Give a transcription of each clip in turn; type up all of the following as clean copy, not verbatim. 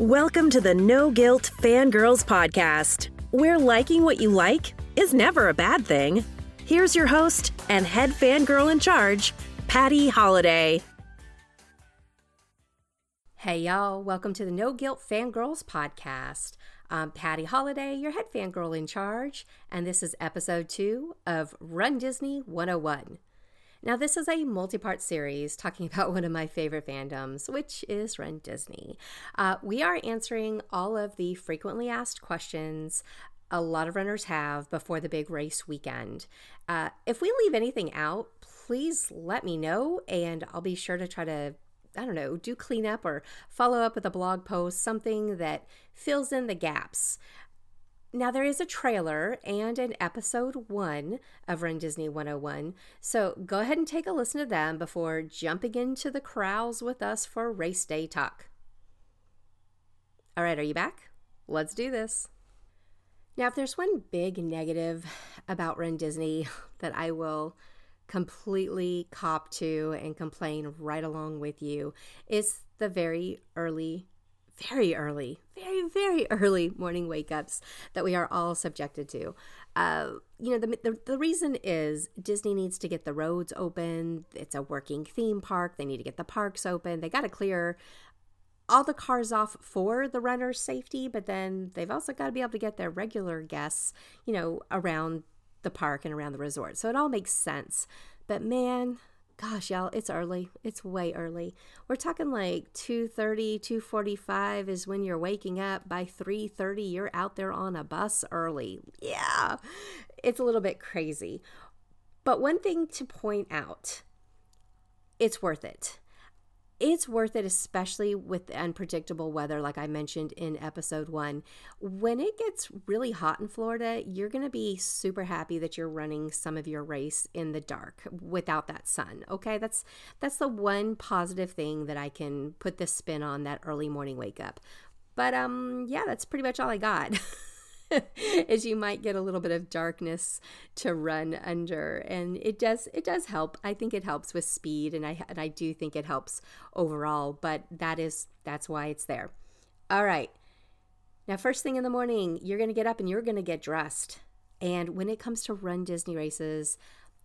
Welcome to the No Guilt Fangirls Podcast, where liking what you like is never a bad thing. Here's your host and head fangirl in charge, Patty Holiday. Hey y'all, welcome to the No Guilt Fangirls Podcast. I'm Patty Holiday, your head fangirl in charge, and this is episode 2 of Run Disney 101. Now, this is a multi-part series talking about one of my favorite fandoms, which is Run Disney. We are answering all of the frequently asked questions a lot of runners have before the big race weekend. If we leave anything out, please let me know, and I'll be sure to try to do cleanup or follow up with a blog post, something that fills in the gaps. Now, there is a trailer and an episode 1 of Run Disney 101, so go ahead and take a listen to them before jumping into the corrals with us for race day talk. All right, are you back? Let's do this. Now, if there's one big negative about Run Disney that I will completely cop to and complain right along with you, is the very early morning wake-ups that we are all subjected to. The reason is Disney needs to get the roads open. It's a working theme park. They need to get the parks open. They got to clear all the cars off for the runner's safety, but then they've also got to be able to get their regular guests, around the park and around the resort. So it all makes sense. But man, gosh, y'all, it's early. It's way early. We're talking like 2:30, 2:45 is when you're waking up. By 3:30, you're out there on a bus early. Yeah, it's a little bit crazy. But one thing to point out, it's worth it. It's worth it, especially with the unpredictable weather, like I mentioned in episode 1. When it gets really hot in Florida, you're going to be super happy that you're running some of your race in the dark without that sun, okay? That's the one positive thing that I can put this spin on, that early morning wake up. But, yeah, that's pretty much all I got. Is you might get a little bit of darkness to run under, and it does help. I think it helps with speed, and I do think it helps overall, but that's why it's there. All right. Now, first thing in the morning, you're going to get up and you're going to get dressed. And when it comes to Run Disney races,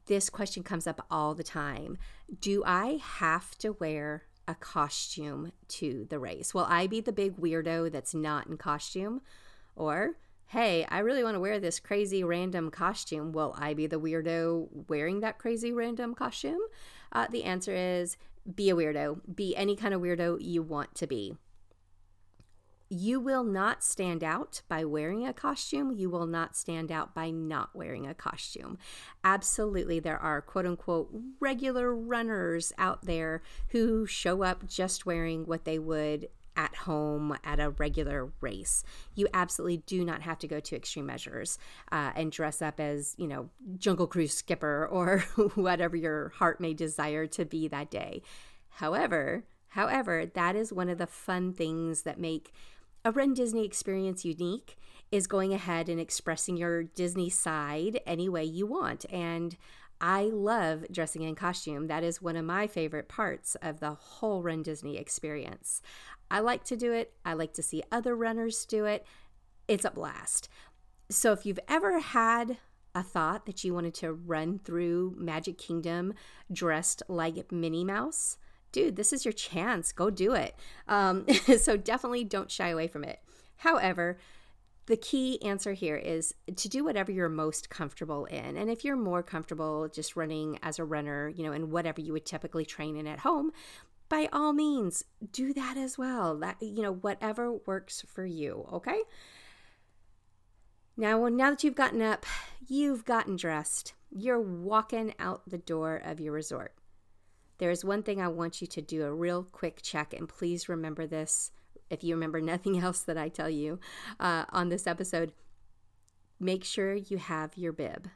this question comes up all the time. Do I have to wear a costume to the race? Will I be the big weirdo that's not in costume? Or, hey, I really want to wear this crazy random costume. Will I be the weirdo wearing that crazy random costume? The answer is, be a weirdo. Be any kind of weirdo you want to be. You will not stand out by wearing a costume. You will not stand out by not wearing a costume. Absolutely, there are quote-unquote regular runners out there who show up just wearing what they would at home at a regular race. You absolutely do not have to go to extreme measures and dress up as, Jungle Cruise skipper or whatever your heart may desire to be that day. However, that is one of the fun things that make a Run Disney experience unique, is going ahead and expressing your Disney side any way you want. And I love dressing in costume. That is one of my favorite parts of the whole Run Disney experience. I like to do it. I like to see other runners do it. It's a blast. So if you've ever had a thought that you wanted to run through Magic Kingdom dressed like Minnie Mouse, dude, this is your chance. Go do it. So definitely don't shy away from it. However, the key answer here is to do whatever you're most comfortable in. And if you're more comfortable just running as a runner, in whatever you would typically train in at home, by all means, do that as well. That, whatever works for you, okay? Now that you've gotten up, you've gotten dressed, you're walking out the door of your resort. There is one thing I want you to do a real quick check, and please remember this. If you remember nothing else that I tell you on this episode, make sure you have your bib.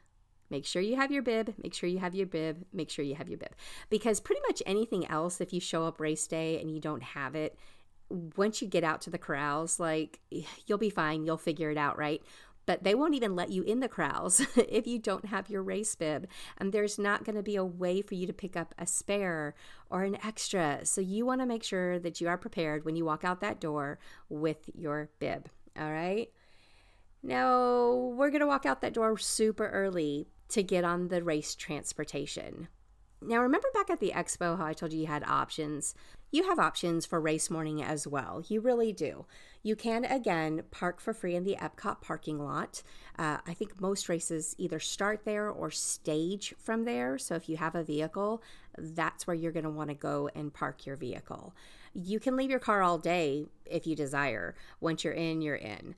Make sure you have your bib. Because pretty much anything else, if you show up race day and you don't have it, once you get out to the corrals, you'll be fine. You'll figure it out, right? but they won't even let you in the corrals if you don't have your race bib. And there's not going to be a way for you to pick up a spare or an extra. So you want to make sure that you are prepared when you walk out that door with your bib. All right. Now, we're going to walk out that door super early to get on the race transportation. Now, remember back at the expo how I told you you had options? You have options for race morning as well. You really do. You can, again, park for free in the Epcot parking lot. I think most races either start there or stage from there. So if you have a vehicle, that's where you're going to want to go and park your vehicle. You can leave your car all day if you desire. Once you're in, you're in.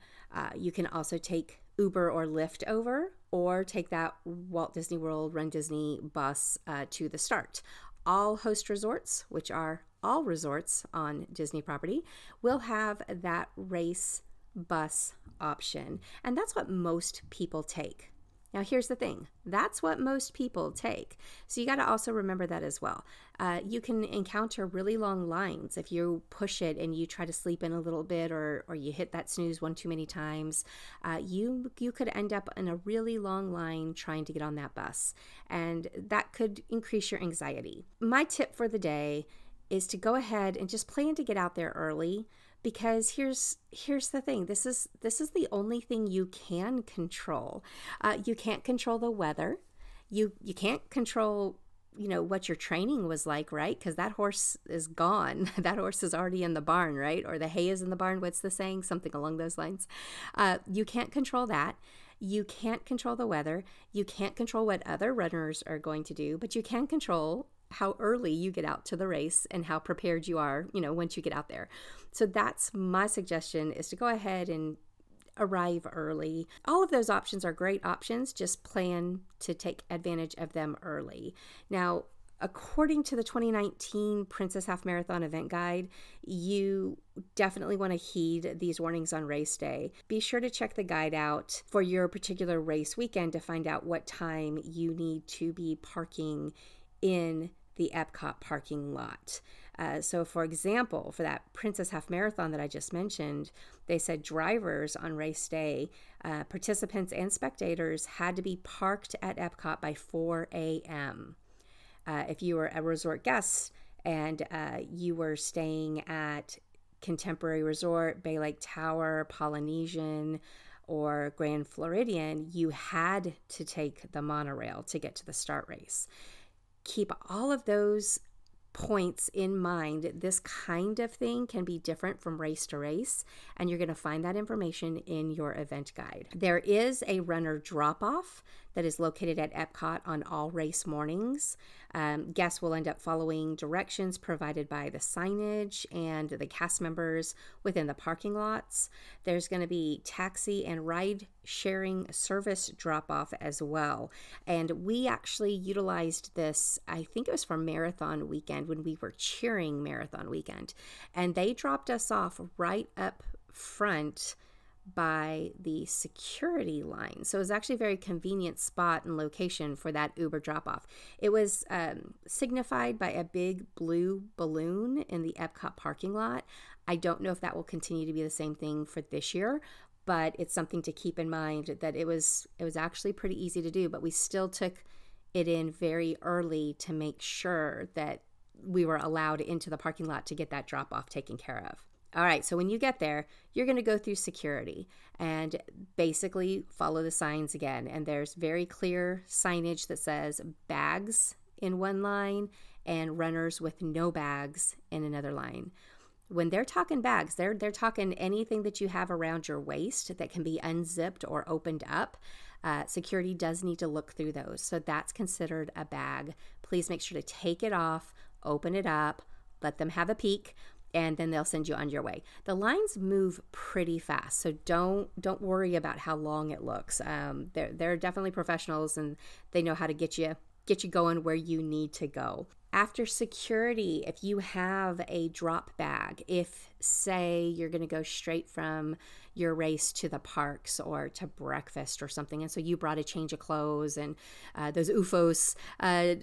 You can also take Uber or Lyft over, or take that Walt Disney World Run Disney bus to the start. All host resorts, which are all resorts on Disney property, will have that race bus option. And that's what most people take. Now, here's the thing. That's what most people take. So you got to also remember that as well. You can encounter really long lines if you push it and you try to sleep in a little bit, or you hit that snooze one too many times. You could end up in a really long line trying to get on that bus, and that could increase your anxiety. My tip for the day is to go ahead and just plan to get out there early, because here's the thing. This is the only thing you can control. You can't control the weather. You can't control, you know, what your training was like, right? Because that horse is gone. That horse is already in the barn, right? Or the hay is in the barn. What's the saying? Something along those lines. You can't control that. You can't control the weather. You can't control what other runners are going to do, but you can control how early you get out to the race and how prepared you are, you know, once you get out there. So that's my suggestion, is to go ahead and arrive early. All of those options are great options. Just plan to take advantage of them early. Now, according to the 2019 Princess Half Marathon event guide, you definitely want to heed these warnings on race day. Be sure to check the guide out for your particular race weekend to find out what time you need to be parking in the Epcot parking lot. So for example, for that Princess Half Marathon that I just mentioned, they said drivers on race day, participants and spectators had to be parked at Epcot by 4 a.m. If you were a resort guest and you were staying at Contemporary Resort, Bay Lake Tower, Polynesian, or Grand Floridian, you had to take the monorail to get to the start race. Keep all of those points in mind. This kind of thing can be different from race to race, and you're going to find that information in your event guide. There is a runner drop-off that is located at Epcot on all race mornings. Guests will end up following directions provided by the signage and the cast members within the parking lots. There's going to be taxi and ride sharing service drop-off as well. And we actually utilized this, I think it was for Marathon Weekend, when we were cheering Marathon Weekend. And they dropped us off right up front by the security line. So it was actually a very convenient spot and location for that Uber drop-off. It was signified by a big blue balloon in the Epcot parking lot. I don't know if that will continue to be the same thing for this year, but it's something to keep in mind, that it was actually pretty easy to do, but we still took it in very early to make sure that we were allowed into the parking lot to get that drop-off taken care of. All right, so when you get there, you're going to go through security and basically follow the signs again. And there's very clear signage that says bags in one line and runners with no bags in another line. When they're talking bags, they're talking anything that you have around your waist that can be unzipped or opened up. Security does need to look through those. So that's considered a bag. Please make sure to take it off, open it up, let them have a peek, and then they'll send you on your way. The lines move pretty fast, so don't worry about how long it looks. They're definitely professionals, and they know how to get you going where you need to go. After security, if you have a drop bag, if, say, you're going to go straight from your race to the parks or to breakfast or something, and so you brought a change of clothes and those UFOs,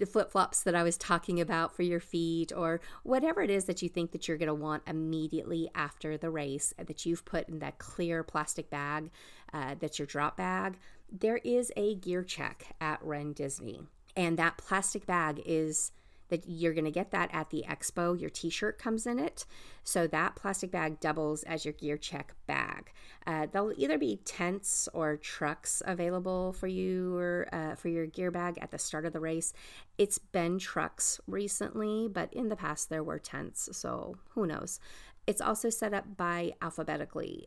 flip-flops that I was talking about for your feet, or whatever it is that you think that you're going to want immediately after the race that you've put in that clear plastic bag, that's your drop bag, there is a gear check at Run Disney. And that plastic bag is... that you're going to get that at the expo. Your t-shirt comes in it. So that plastic bag doubles as your gear check bag. There'll either be tents or trucks available for you or for your gear bag at the start of the race. It's been trucks recently, but in the past there were tents, so who knows. It's also set up by alphabetically.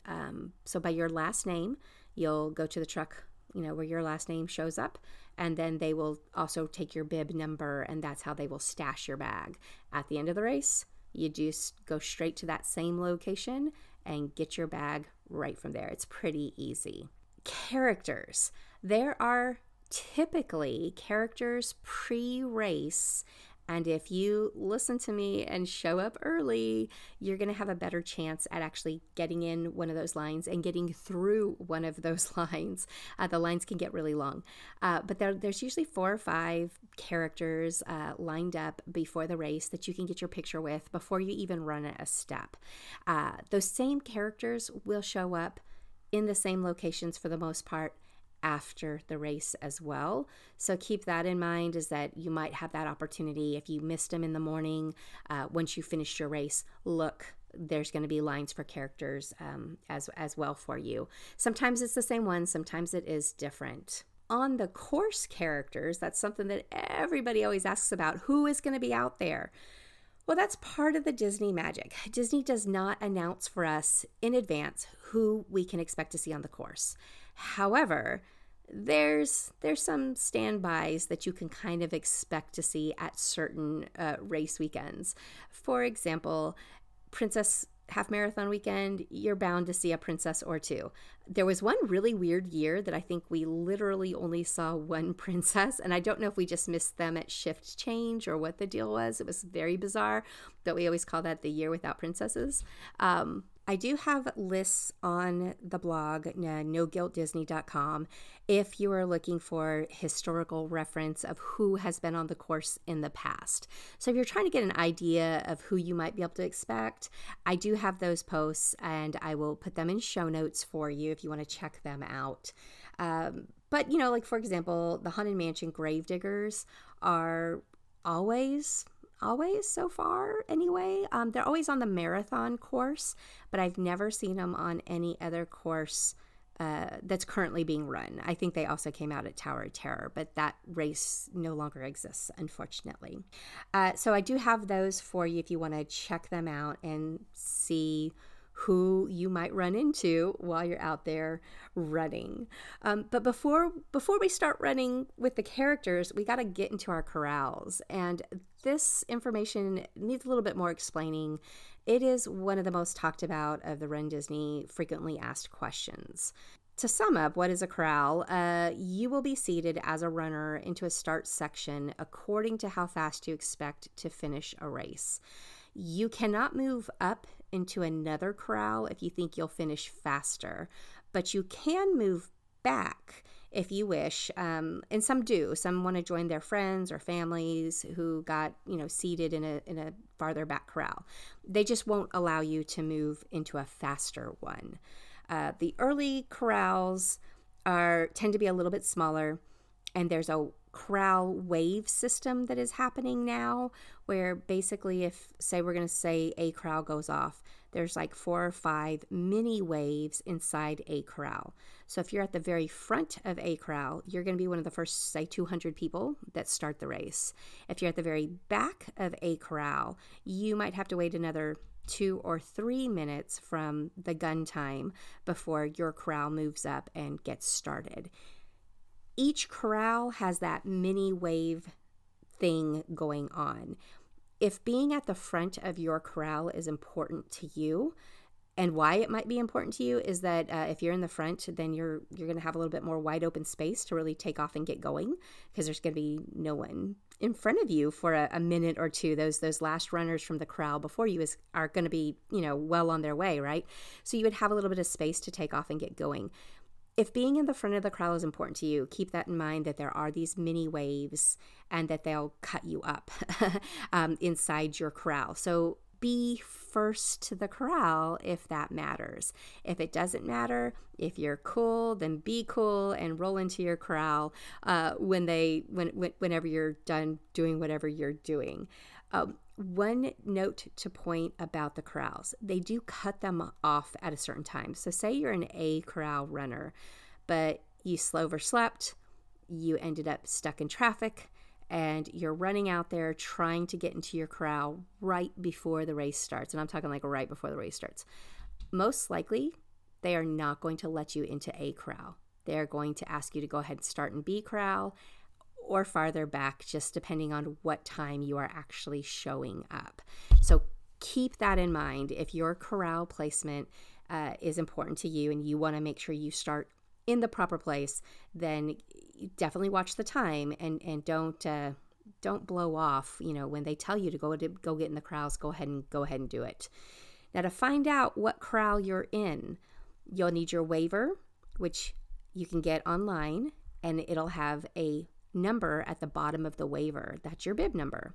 So by your last name, you'll go to the truck, you know, where your last name shows up, and then they will also take your bib number, and that's how they will stash your bag. At the end of the race, you just go straight to that same location and get your bag right from there. It's pretty easy. Characters. There are typically characters pre-race, and if you listen to me and show up early, you're going to have a better chance at actually getting in one of those lines and getting through one of those lines. The lines can get really long. But there's usually 4 or 5 characters lined up before the race that you can get your picture with before you even run a step. Those same characters will show up in the same locations for the most part after the race as well. So keep that in mind, is that you might have that opportunity. If you missed them in the morning, once you finished your race, look, there's going to be lines for characters as well for you. Sometimes it's the same one, sometimes it is different. On the course characters, that's something that everybody always asks about. Who is going to be out there? Well, that's part of the Disney magic. Disney does not announce for us in advance who we can expect to see on the course. However, there's some standbys that you can kind of expect to see at certain race weekends. For example, Princess Half Marathon Weekend, you're bound to see a princess or two. There was one really weird year that I think we literally only saw one princess, and I don't know if we just missed them at shift change or what the deal was. It was very bizarre, but we always call that the year without princesses. I do have lists on the blog, noguiltdisney.com, if you are looking for historical reference of who has been on the course in the past. So if you're trying to get an idea of who you might be able to expect, I do have those posts, and I will put them in show notes for you if you want to check them out. But, you know, like, for example, the Haunted Mansion Gravediggers are always so far anyway. They're always on the marathon course, but I've never seen them on any other course that's currently being run. I think they also came out at Tower of Terror, but that race no longer exists, unfortunately. So I do have those for you if you want to check them out and see who you might run into while you're out there running. But before we start running with the characters, we got to get into our corrals. And this information needs a little bit more explaining. It is one of the most talked about of the Run Disney frequently asked questions. To sum up, what is a corral? You will be seated as a runner into a start section according to how fast you expect to finish a race. You cannot move up into another corral if you think you'll finish faster, but you can move back if you wish, and some do. Some want to join their friends or families who got, you know, seated in a farther back corral. They just won't allow you to move into a faster one. The early corrals tend to be a little bit smaller, and there's a corral wave system that is happening now, where basically if, say, we're going to say a corral goes off, there's like 4 or 5 mini waves inside a corral. So if you're at the very front of a corral, you're going to be one of the first, say, 200 people that start the race. If you're at the very back of a corral, you might have to wait another 2 or 3 minutes from the gun time before your corral moves up and gets started. Each corral has that mini wave thing going on. If being at the front of your corral is important to you, and why it might be important to you is that if you're in the front, then you're going to have a little bit more wide open space to really take off and get going, because there's going to be no one in front of you for a minute or two. Those last runners from the crowd before you are going to be, well on their way, right? So you would have a little bit of space to take off and get going. If being in the front of the crowd is important to you, keep that in mind, that there are these mini waves and that they'll cut you up inside your corral. So be first to the corral if that matters. If it doesn't matter, if you're cool, then be cool and roll into your corral whenever you're done doing whatever you're doing. One note to point about the corrals: they do cut them off at a certain time. So say you're an A corral runner, but you overslept, you ended up stuck in traffic, and you're running out there trying to get into your corral right before the race starts. And I'm talking like right before the race starts. Most likely, they are not going to let you into A corral. They're going to ask you to go ahead and start in B corral or farther back, just depending on what time you are actually showing up. So keep that in mind. If your corral placement is important to you and you want to make sure you start in the proper place, then definitely watch the time and don't blow off. When they tell you to go get in the corrals, go ahead and do it. Now, to find out what corral you're in, you'll need your waiver, which you can get online, and it'll have a number at the bottom of the waiver. That's your bib number.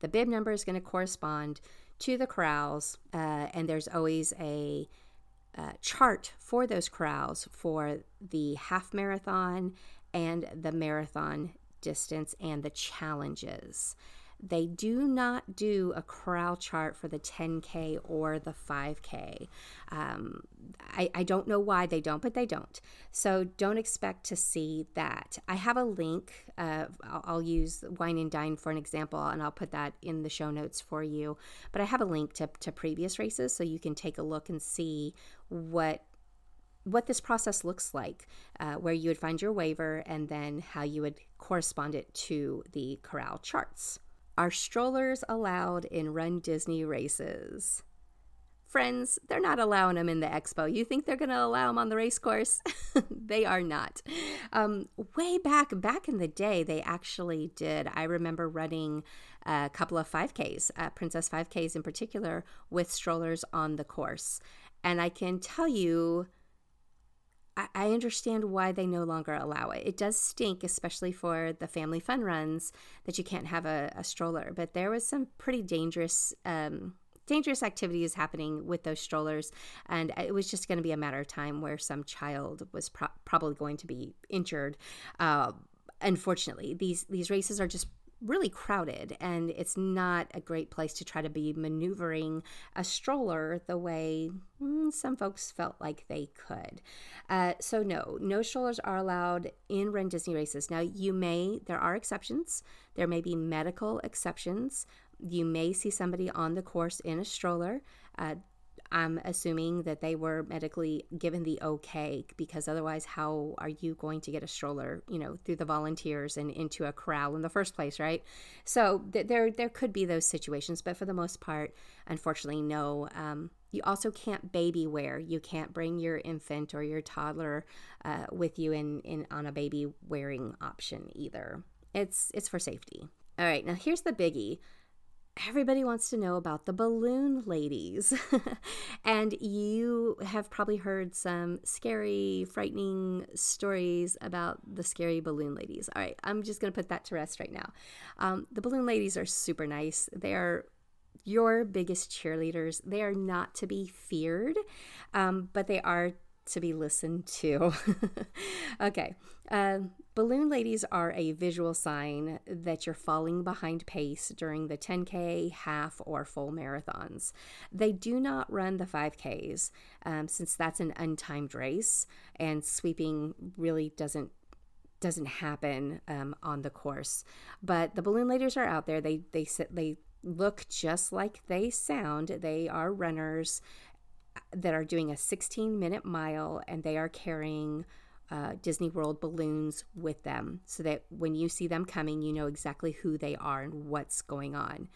The bib number is going to correspond to the corrals, and there's always a chart for those corrals for the half marathon and the marathon distance and the challenges. They do not do a corral chart for the 10K or the 5K. I don't know why they don't, but they don't. So don't expect to see that. I have a link. I'll use Wine and Dine for an example, and I'll put that in the show notes for you. But I have a link to previous races, so you can take a look and see what this process looks like, where you would find your waiver and then how you would correspond it to the corral charts. Are strollers allowed in Run Disney races? Friends, they're not allowing them in the expo. You think they're going to allow them on the race course? They are not. Way back in the day, they actually did. I remember running a couple of 5Ks, Princess 5Ks in particular, with strollers on the course. And I can tell you, I understand why they no longer allow it. It does stink, especially for the family fun runs, that you can't have a stroller. But there was some pretty dangerous activities happening with those strollers. And it was just going to be a matter of time where some child was probably going to be injured. Unfortunately, these races are just really crowded, and it's not a great place to try to be maneuvering a stroller the way some folks felt like they could. So no strollers are allowed in Run Disney races. Now, there are exceptions. There may be medical exceptions. You may see somebody on the course in a stroller. I'm assuming that they were medically given the okay, because otherwise how are you going to get a stroller, through the volunteers and into a corral in the first place, right? So there could be those situations, but for the most part, unfortunately, no. You also can't baby wear. You can't bring your infant or your toddler with you on a baby wearing option either. It's for safety. All right, now here's the biggie. Everybody wants to know about the balloon ladies. And you have probably heard some scary, frightening stories about the scary balloon ladies. All right, I'm just going to put that to rest right now. The balloon ladies are super nice. They are your biggest cheerleaders. They are not to be feared, but they are to be listened to. Okay. Balloon ladies are a visual sign that you're falling behind pace during the 10K, half, or full marathons. They do not run the 5Ks, since that's an untimed race, and sweeping really doesn't happen on the course. But the balloon ladies are out there. They look just like they sound. They are runners that are doing a 16-minute mile, and they are carrying Disney World balloons with them, so that when you see them coming, you know exactly who they are and what's going on.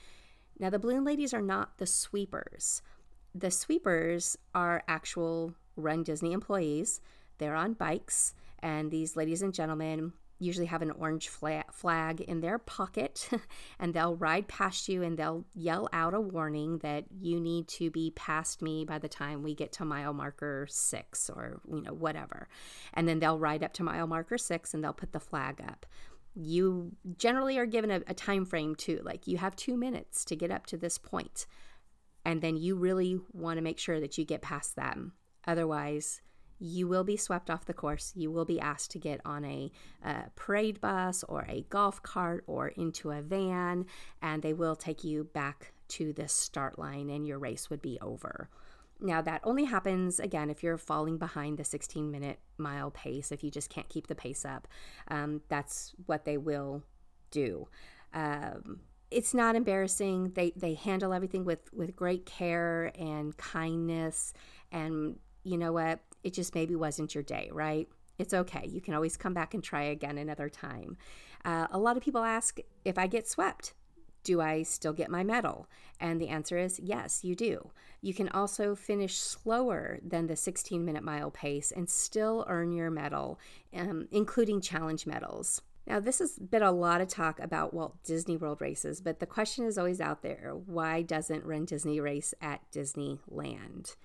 Now, the balloon ladies are not the sweepers. The sweepers are actual Run Disney employees. They're on bikes, and these ladies and gentlemen usually have an orange flag in their pocket, and they'll ride past you and they'll yell out a warning that you need to be past me by the time we get to mile marker 6 or, you know, whatever. And then they'll ride up to mile marker 6 and they'll put the flag up. You generally are given a time frame too, like you have 2 minutes to get up to this point. And then you really want to make sure that you get past them. Otherwise, you will be swept off the course. You will be asked to get on a parade bus or a golf cart or into a van, and they will take you back to the start line and your race would be over. Now, that only happens, again, if you're falling behind the 16-minute mile pace, if you just can't keep the pace up. That's what they will do. It's not embarrassing. They handle everything with great care and kindness. And you know what? It just maybe wasn't your day, right? It's okay. You can always come back and try again another time. A lot of people ask, if I get swept, do I still get my medal? And the answer is yes, you do. You can also finish slower than the 16-minute mile pace and still earn your medal, including challenge medals. Now, this has been a lot of talk about Walt Disney World races, but the question is always out there, why doesn't Run Disney race at Disneyland?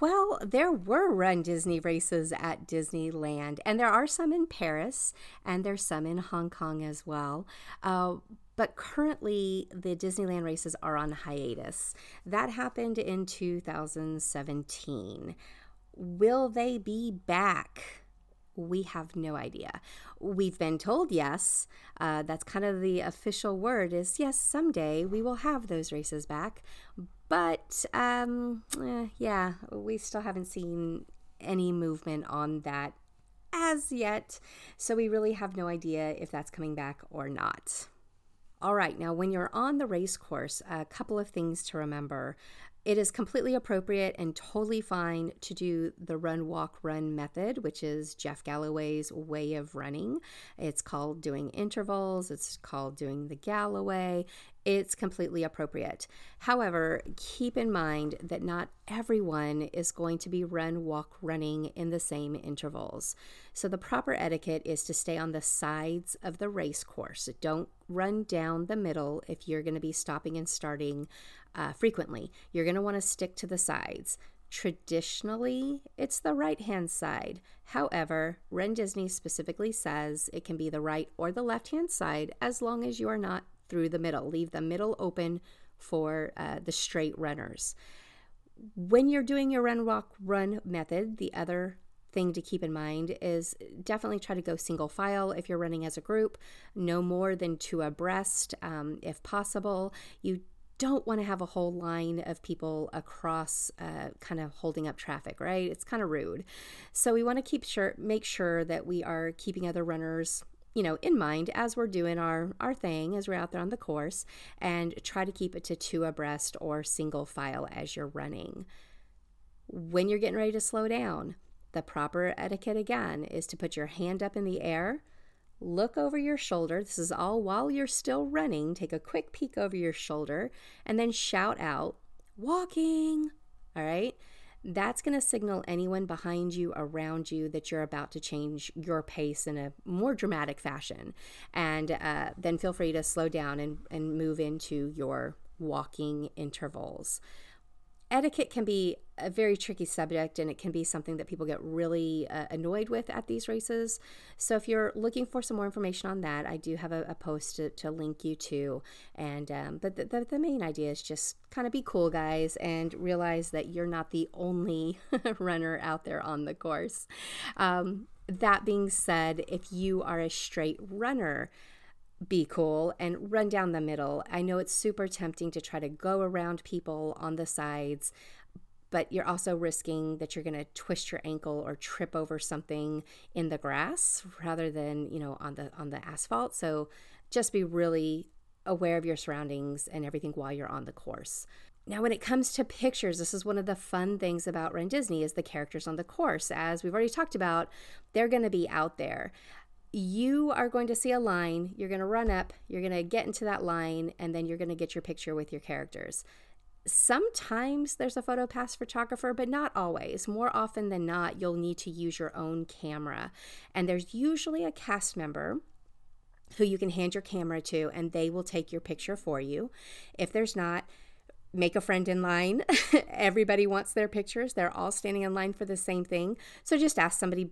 Well, there were Run Disney races at Disneyland, and there are some in Paris, and there's some in Hong Kong as well. But currently, the Disneyland races are on hiatus. That happened in 2017. Will they be back? We have no idea. We've been told yes. That's kind of the official word is, yes, someday we will have those races back. But, yeah, we still haven't seen any movement on that as yet. So we really have no idea if that's coming back or not. All right, now when you're on the race course, a couple of things to remember. It is completely appropriate and totally fine to do the run, walk, run method, which is Jeff Galloway's way of running. It's called doing intervals. It's called doing the Galloway. It's completely appropriate. However, keep in mind that not everyone is going to be run, walk, running in the same intervals. So the proper etiquette is to stay on the sides of the race course. Don't run down the middle if you're going to be stopping and starting frequently. You're going to want to stick to the sides. Traditionally, it's the right-hand side. However, Run Disney specifically says it can be the right or the left-hand side as long as you are not through the middle. Leave the middle open for the straight runners. When you're doing your run, walk, run method, the other thing to keep in mind is definitely try to go single file if you're running as a group. No more than 2 abreast if possible. You don't want to have a whole line of people across kind of holding up traffic, right? It's kind of rude. So we want to make sure that we are keeping other runners, you know, in mind as we're doing our thing, as we're out there on the course, and try to keep it to 2 abreast or single file as you're running. When you're getting ready to slow down, the proper etiquette again is to put your hand up in the air, look over your shoulder. This is all while you're still running. Take a quick peek over your shoulder and then shout out, walking. All right. That's going to signal anyone behind you, around you, that you're about to change your pace in a more dramatic fashion. And then feel free to slow down and move into your walking intervals. Etiquette can be a very tricky subject, and it can be something that people get really annoyed with at these races. So if you're looking for some more information on that, I do have a post to link you to. And but the main idea is just kind of be cool, guys, and realize that you're not the only runner out there on the course. That being said, if you are a straight runner, be cool and run down the middle. I know it's super tempting to try to go around people on the sides, but you're also risking that you're going to twist your ankle or trip over something in the grass rather than, you know, on the asphalt. So just be really aware of your surroundings and everything while you're on the course. Now, when it comes to pictures, this is one of the fun things about Run Disney is the characters on the course. As we've already talked about, they're going to be out there. You are going to see a line, you're going to run up, you're going to get into that line, and then you're going to get your picture with your characters. Sometimes there's a PhotoPass photographer, but not always. More often than not, you'll need to use your own camera. And there's usually a cast member who you can hand your camera to, and they will take your picture for you. If there's not, make a friend in line. Everybody wants their pictures. They're all standing in line for the same thing. So just ask somebody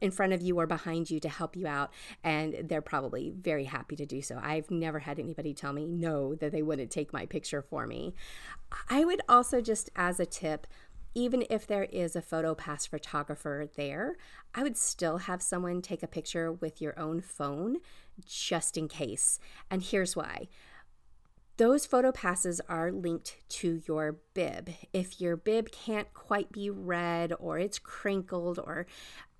in front of you or behind you to help you out, and they're probably very happy to do so. I've never had anybody tell me no, that they wouldn't take my picture for me. I would also just, as a tip, even if there is a PhotoPass photographer there, I would still have someone take a picture with your own phone just in case. And here's why. Those photo passes are linked to your bib. If your bib can't quite be read, or it's crinkled, or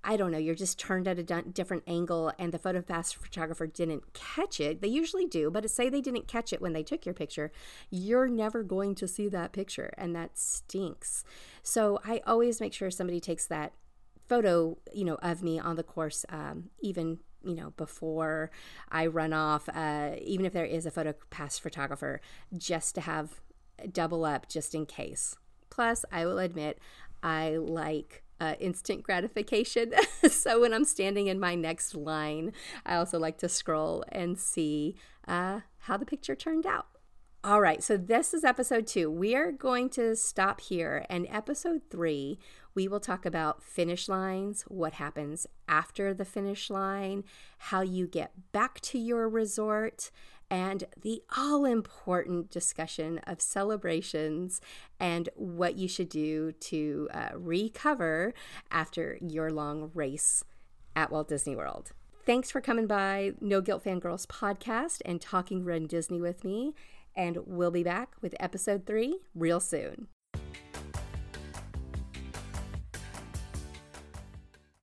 I don't know, you're just turned at a different angle and the photo pass photographer didn't catch it. They usually do, but say they didn't catch it when they took your picture, you're never going to see that picture, and that stinks. So I always make sure somebody takes that photo, of me on the course, even before I run off, even if there is a PhotoPass photographer, just to have double up just in case. Plus, I will admit, I like instant gratification. So when I'm standing in my next line, I also like to scroll and see how the picture turned out. All right, so this is episode 2. We are going to stop here. And episode 3, we will talk about finish lines, what happens after the finish line, how you get back to your resort, and the all-important discussion of celebrations and what you should do to recover after your long race at Walt Disney World. Thanks for coming by No Guilt Fangirls Podcast and talking Run Disney with me. And we'll be back with episode 3 real soon.